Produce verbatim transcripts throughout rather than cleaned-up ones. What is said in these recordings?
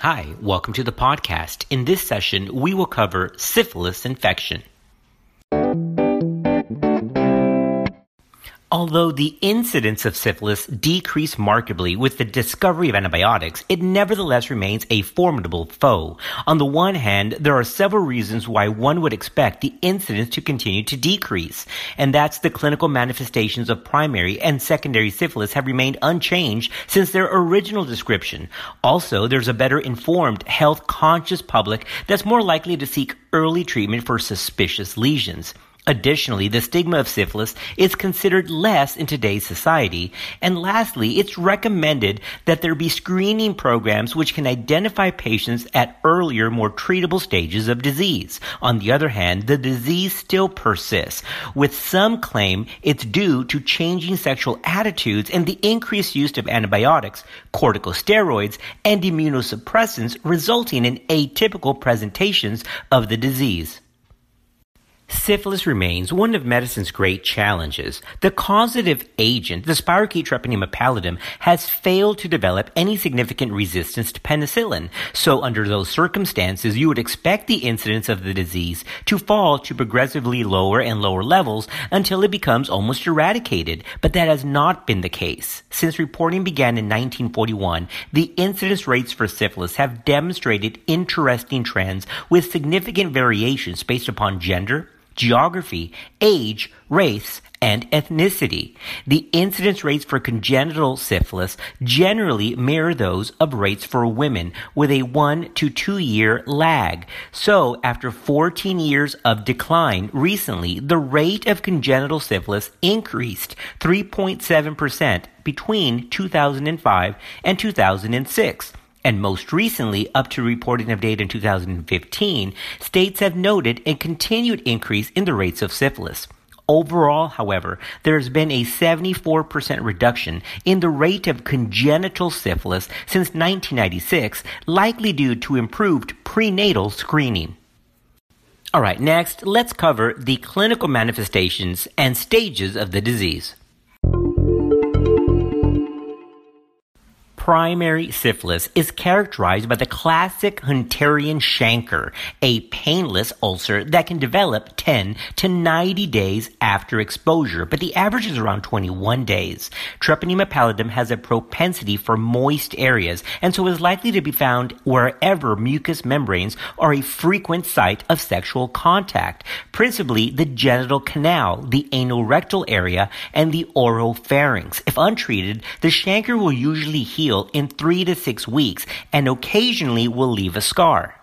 Hi, welcome to the podcast. In this session, we will cover syphilis infection. Although the incidence of syphilis decreased markedly with the discovery of antibiotics, it nevertheless remains a formidable foe. On the one hand, there are several reasons why one would expect the incidence to continue to decrease, and that's the clinical manifestations of primary and secondary syphilis have remained unchanged since their original description. Also, there's a better informed, health-conscious public that's more likely to seek early treatment for suspicious lesions. Additionally, the stigma of syphilis is considered less in today's society. And lastly, it's recommended that there be screening programs which can identify patients at earlier, more treatable stages of disease. On the other hand, the disease still persists, with some claim it's due to changing sexual attitudes and the increased use of antibiotics, corticosteroids, and immunosuppressants, resulting in atypical presentations of the disease. Syphilis remains one of medicine's great challenges. The causative agent, the spirochete Treponema pallidum, has failed to develop any significant resistance to penicillin. So under those circumstances, you would expect the incidence of the disease to fall to progressively lower and lower levels until it becomes almost eradicated. But that has not been the case. Since reporting began in nineteen forty-one, the incidence rates for syphilis have demonstrated interesting trends with significant variations based upon gender, geography, age, race, and ethnicity. The incidence rates for congenital syphilis generally mirror those of rates for women with a one to two year lag. So after fourteen years of decline recently, the rate of congenital syphilis increased three point seven percent between two thousand five and two thousand six. And most recently, up to reporting of data in two thousand fifteen, states have noted a continued increase in the rates of syphilis. Overall, however, there has been a seventy-four percent reduction in the rate of congenital syphilis since nineteen ninety-six, likely due to improved prenatal screening. All right, next, let's cover the clinical manifestations and stages of the disease. Primary syphilis is characterized by the classic Hunterian chancre, a painless ulcer that can develop ten to ninety days after exposure, but the average is around twenty-one days. Treponema pallidum has a propensity for moist areas, and so is likely to be found wherever mucous membranes are a frequent site of sexual contact, principally the genital canal, the anorectal area, and the oropharynx. If untreated, the chancre will usually heal in three to six weeks and occasionally will leave a scar.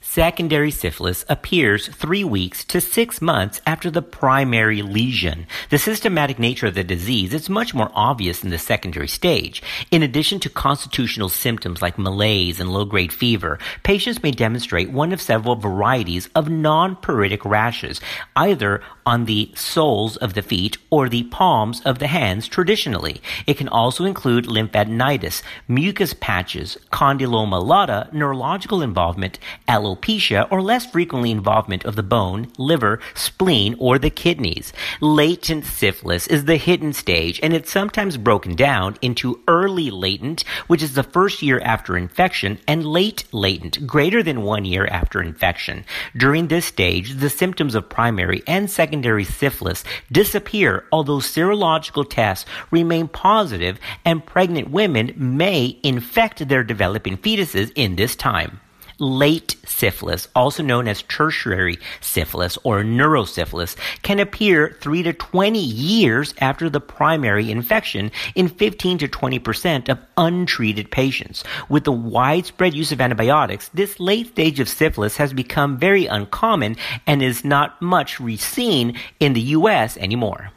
Secondary syphilis appears three weeks to six months after the primary lesion. The systematic nature of the disease is much more obvious in the secondary stage. In addition to constitutional symptoms like malaise and low-grade fever, patients may demonstrate one of several varieties of non-pruritic rashes, either on the soles of the feet or the palms of the hands traditionally. It can also include lymphadenitis, mucus patches, condyloma lata, neurological involvement, alopecia, or less frequently involvement of the bone, liver, spleen, or the kidneys. Latent syphilis is the hidden stage, and it's sometimes broken down into early latent, which is the first year after infection, and late latent, greater than one year after infection. During this stage, the symptoms of primary and secondary syphilis disappear, although serological tests remain positive, and pregnant women may infect their developing fetuses in this time. Late syphilis, also known as tertiary syphilis or neurosyphilis, can appear three to twenty years after the primary infection in fifteen to twenty percent of untreated patients. With the widespread use of antibiotics, this late stage of syphilis has become very uncommon and is not much reseen in the U S anymore.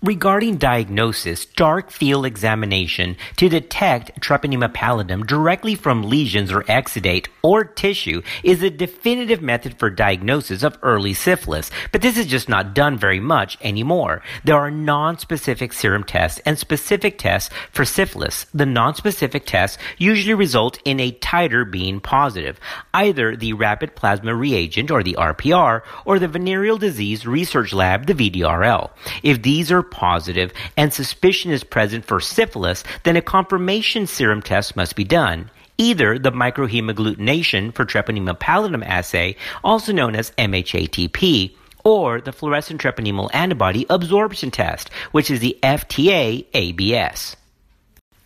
Regarding diagnosis, dark field examination to detect Treponema pallidum directly from lesions or exudate or tissue is a definitive method for diagnosis of early syphilis, but this is just not done very much anymore. There are non-specific serum tests and specific tests for syphilis. The non-specific tests usually result in a titer being positive, either the rapid plasma reagent or the R P R or the venereal disease research lab, the V D R L. If these are positive and suspicion is present for syphilis, then a confirmation serum test must be done. either the microhemagglutination for Treponema pallidum assay, also known as M H A T P, or the fluorescent treponemal antibody absorption test, which is the F T A A B S.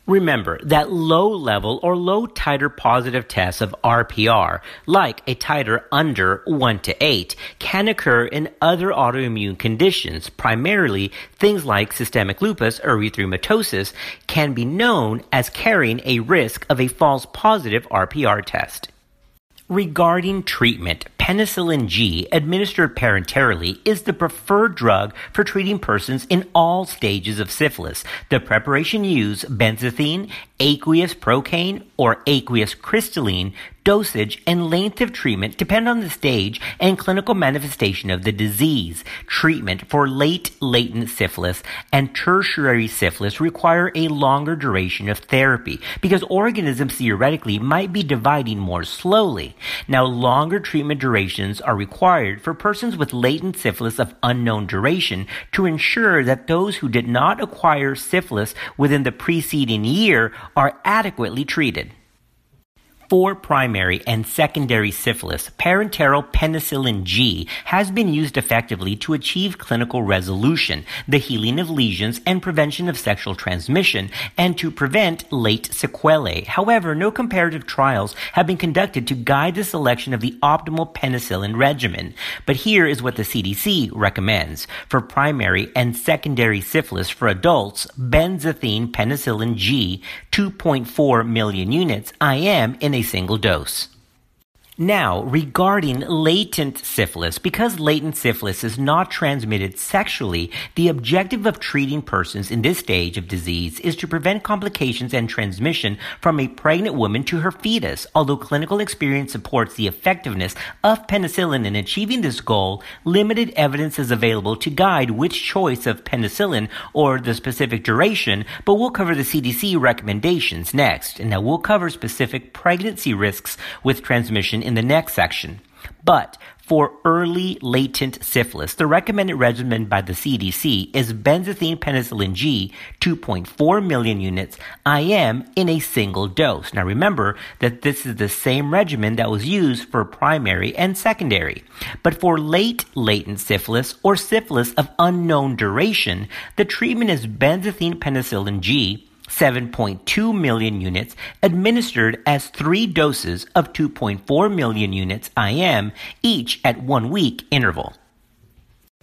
Remember that low-level or low-titer positive tests of R P R, like a titer under one to eight, can occur in other autoimmune conditions, primarily things like systemic lupus or erythematosus, can be known as carrying a risk of a false positive R P R test. Regarding treatment, penicillin G, administered parenterally, is the preferred drug for treating persons in all stages of syphilis. The preparation used benzathine, aqueous procaine, or aqueous crystalline. Dosage and length of treatment depend on the stage and clinical manifestation of the disease. Treatment for late latent syphilis and tertiary syphilis require a longer duration of therapy because organisms theoretically might be dividing more slowly. Now, longer treatment durations are required for persons with latent syphilis of unknown duration to ensure that those who did not acquire syphilis within the preceding year are adequately treated. For primary and secondary syphilis, parenteral penicillin G has been used effectively to achieve clinical resolution, the healing of lesions, and prevention of sexual transmission, and to prevent late sequelae. However, no comparative trials have been conducted to guide the selection of the optimal penicillin regimen. But here is what the C D C recommends. For primary and secondary syphilis for adults, benzathine penicillin G, two point four million units I M in a single dose. Now, regarding latent syphilis, because latent syphilis is not transmitted sexually, the objective of treating persons in this stage of disease is to prevent complications and transmission from a pregnant woman to her fetus. Although clinical experience supports the effectiveness of penicillin in achieving this goal, limited evidence is available to guide which choice of penicillin or the specific duration, but we'll cover the C D C recommendations next. And now we'll cover specific pregnancy risks with transmission in the next section. But for early latent syphilis, the recommended regimen by the C D C is benzathine penicillin G, two point four million units I M in a single dose. Now remember that this is the same regimen that was used for primary and secondary. But for late latent syphilis or syphilis of unknown duration, the treatment is benzathine penicillin G, seven point two million units, administered as three doses of two point four million units I M, each at one week interval.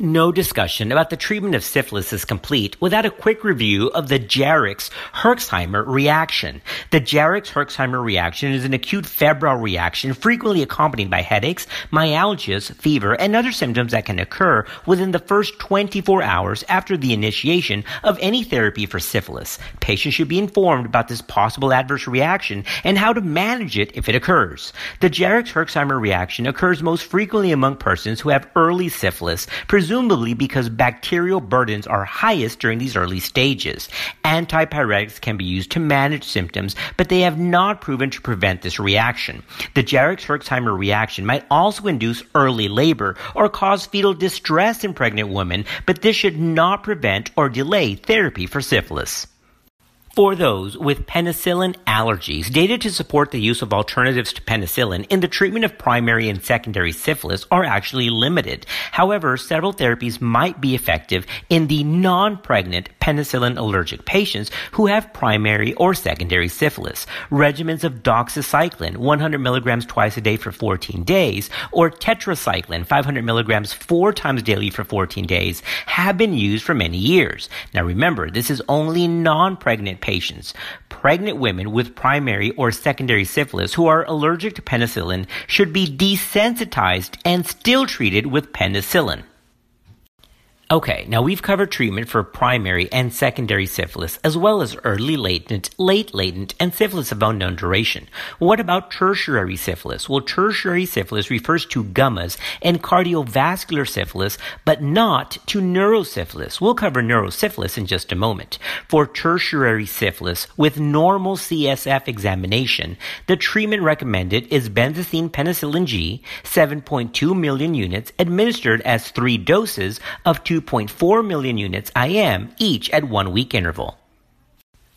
No discussion about the treatment of syphilis is complete without a quick review of the Jarisch-Herxheimer reaction. The Jarisch-Herxheimer reaction is an acute febrile reaction frequently accompanied by headaches, myalgias, fever, and other symptoms that can occur within the first twenty-four hours after the initiation of any therapy for syphilis. Patients should be informed about this possible adverse reaction and how to manage it if it occurs. The Jarisch-Herxheimer reaction occurs most frequently among persons who have early syphilis, presumably because bacterial burdens are highest during these early stages. Antipyretics can be used to manage symptoms, but they have not proven to prevent this reaction. The Jarisch-Herxheimer reaction might also induce early labor or cause fetal distress in pregnant women, but this should not prevent or delay therapy for syphilis. For those with penicillin allergies, data to support the use of alternatives to penicillin in the treatment of primary and secondary syphilis are actually limited. However, several therapies might be effective in the non-pregnant penicillin allergic patients who have primary or secondary syphilis. Regimens of doxycycline, one hundred milligrams twice a day for fourteen days, or tetracycline, five hundred milligrams four times daily for fourteen days, have been used for many years. Now remember, this is only non-pregnant patients. Patients. Pregnant women with primary or secondary syphilis who are allergic to penicillin should be desensitized and still treated with penicillin. Okay, now we've covered treatment for primary and secondary syphilis, as well as early latent, late latent, and syphilis of unknown duration. What about tertiary syphilis? Well, tertiary syphilis refers to GUMAs and cardiovascular syphilis, but not to neurosyphilis. We'll cover neurosyphilis in just a moment. For tertiary syphilis with normal C S F examination, the treatment recommended is benzathine penicillin G, seven point two million units, administered as three doses of two point four million units I M, each at one week interval.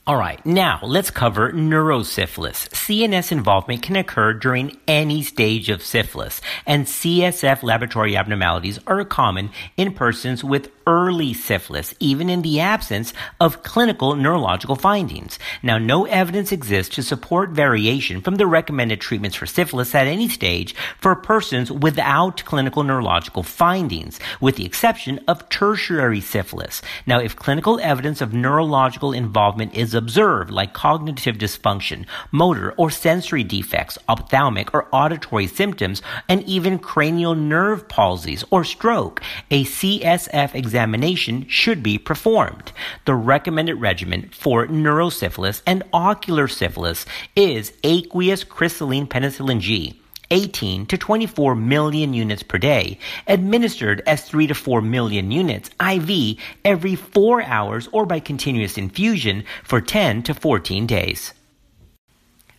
All right, now let's cover neurosyphilis. C N S involvement can occur during any stage of syphilis, and C S F laboratory abnormalities are common in persons with early syphilis, even in the absence of clinical neurological findings. Now, no evidence exists to support variation from the recommended treatments for syphilis at any stage for persons without clinical neurological findings, with the exception of tertiary syphilis. Now, if clinical evidence of neurological involvement is observed, like cognitive dysfunction, motor or sensory defects, ophthalmic or auditory symptoms, and even cranial nerve palsies or stroke, a C S F examination should be performed. The recommended regimen for neurosyphilis and ocular syphilis is aqueous crystalline penicillin G, eighteen to twenty-four million units per day, administered as three to four million units I V every four hours or by continuous infusion for ten to fourteen days.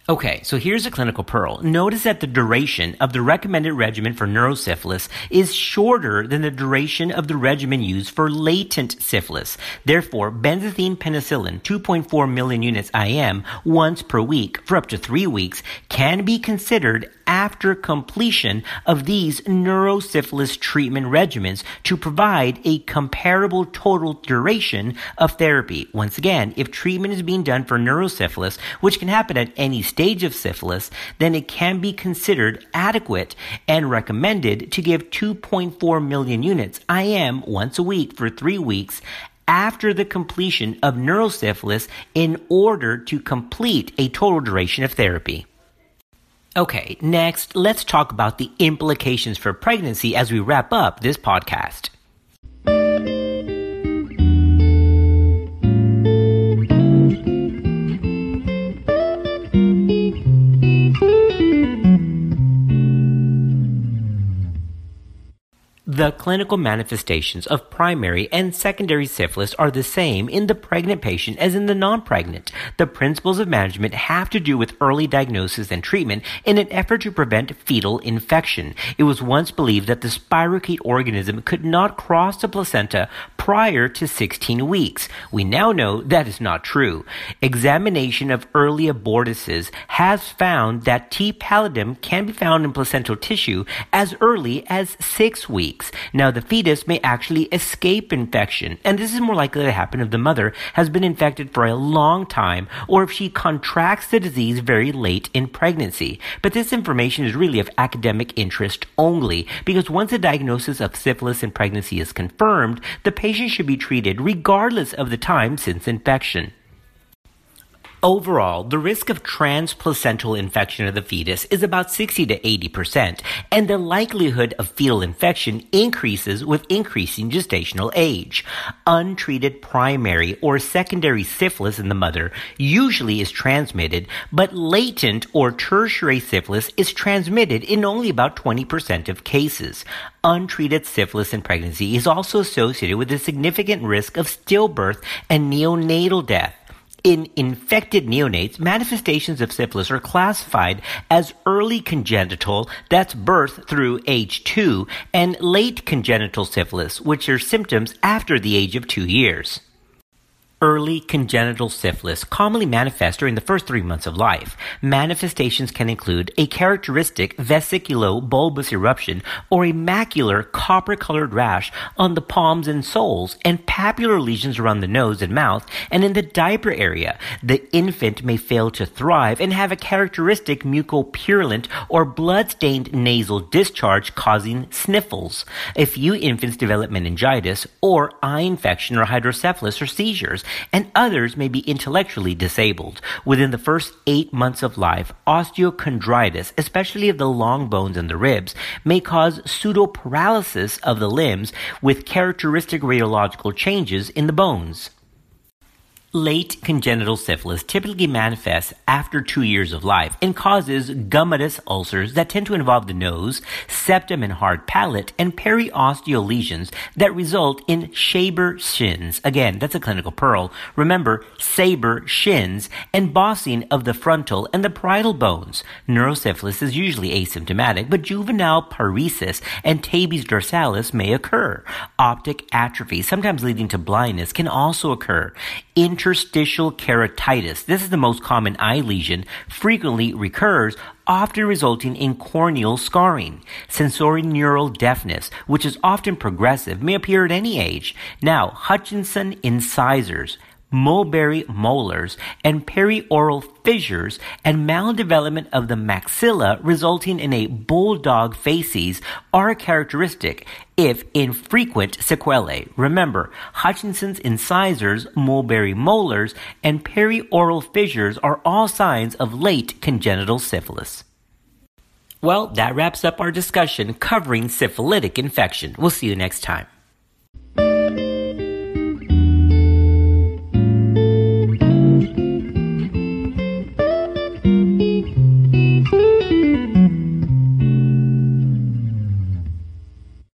Okay, so here's a clinical pearl. Notice that the duration of the recommended regimen for neurosyphilis is shorter than the duration of the regimen used for latent syphilis. Therefore, benzathine penicillin, two point four million units I M, once per week for up to three weeks, can be considered after completion of these neurosyphilis treatment regimens to provide a comparable total duration of therapy. Once again, if treatment is being done for neurosyphilis, which can happen at any stage of syphilis, then it can be considered adequate and recommended to give two point four million units I M once a week for three weeks after the completion of neurosyphilis in order to complete a total duration of therapy. Okay, next, let's talk about the implications for pregnancy as we wrap up this podcast. The clinical manifestations of primary and secondary syphilis are the same in the pregnant patient as in the non-pregnant. The principles of management have to do with early diagnosis and treatment in an effort to prevent fetal infection. It was once believed that the spirochete organism could not cross the placenta prior to sixteen weeks. We now know that is not true. Examination of early abortuses has found that T. pallidum can be found in placental tissue as early as six weeks. Now, the fetus may actually escape infection, and this is more likely to happen if the mother has been infected for a long time or if she contracts the disease very late in pregnancy. But this information is really of academic interest only, because once a diagnosis of syphilis in pregnancy is confirmed, the patient should be treated regardless of the time since infection. Overall, the risk of transplacental infection of the fetus is about sixty to eighty percent, and the likelihood of fetal infection increases with increasing gestational age. Untreated primary or secondary syphilis in the mother usually is transmitted, but latent or tertiary syphilis is transmitted in only about twenty percent of cases. Untreated syphilis in pregnancy is also associated with a significant risk of stillbirth and neonatal death. In infected neonates, manifestations of syphilis are classified as early congenital, that's birth through age two, and late congenital syphilis, which are symptoms after the age of two years. Early congenital syphilis commonly manifests during the first three months of life. Manifestations can include a characteristic vesiculobulbous eruption or a macular copper-colored rash on the palms and soles, and papular lesions around the nose and mouth and in the diaper area. The infant may fail to thrive and have a characteristic mucopurulent or blood-stained nasal discharge causing sniffles. A few infants develop meningitis or eye infection or hydrocephalus or seizures, and others may be intellectually disabled. Within the first eight months of life, osteochondritis, especially of the long bones and the ribs, may cause pseudoparalysis of the limbs with characteristic radiological changes in the bones. Late congenital syphilis typically manifests after two years of life and causes gummatous ulcers that tend to involve the nose, septum and hard palate, and periosteal lesions that result in Shaber shins. Again, that's a clinical pearl. Remember, Shaber shins and bossing of the frontal and the parietal bones. Neurosyphilis is usually asymptomatic, but juvenile paresis and tabes dorsalis may occur. Optic atrophy, sometimes leading to blindness, can also occur. Int- interstitial keratitis. This is the most common eye lesion, frequently recurs, often resulting in corneal scarring. Sensorineural deafness, which is often progressive, may appear at any age. Now, Hutchinson incisors, Mulberry molars, and perioral fissures and maldevelopment of the maxilla resulting in a bulldog facies are characteristic, if infrequent, sequelae. Remember, Hutchinson's incisors, Mulberry molars, and perioral fissures are all signs of late congenital syphilis. Well, that wraps up our discussion covering syphilitic infection. We'll see you next time.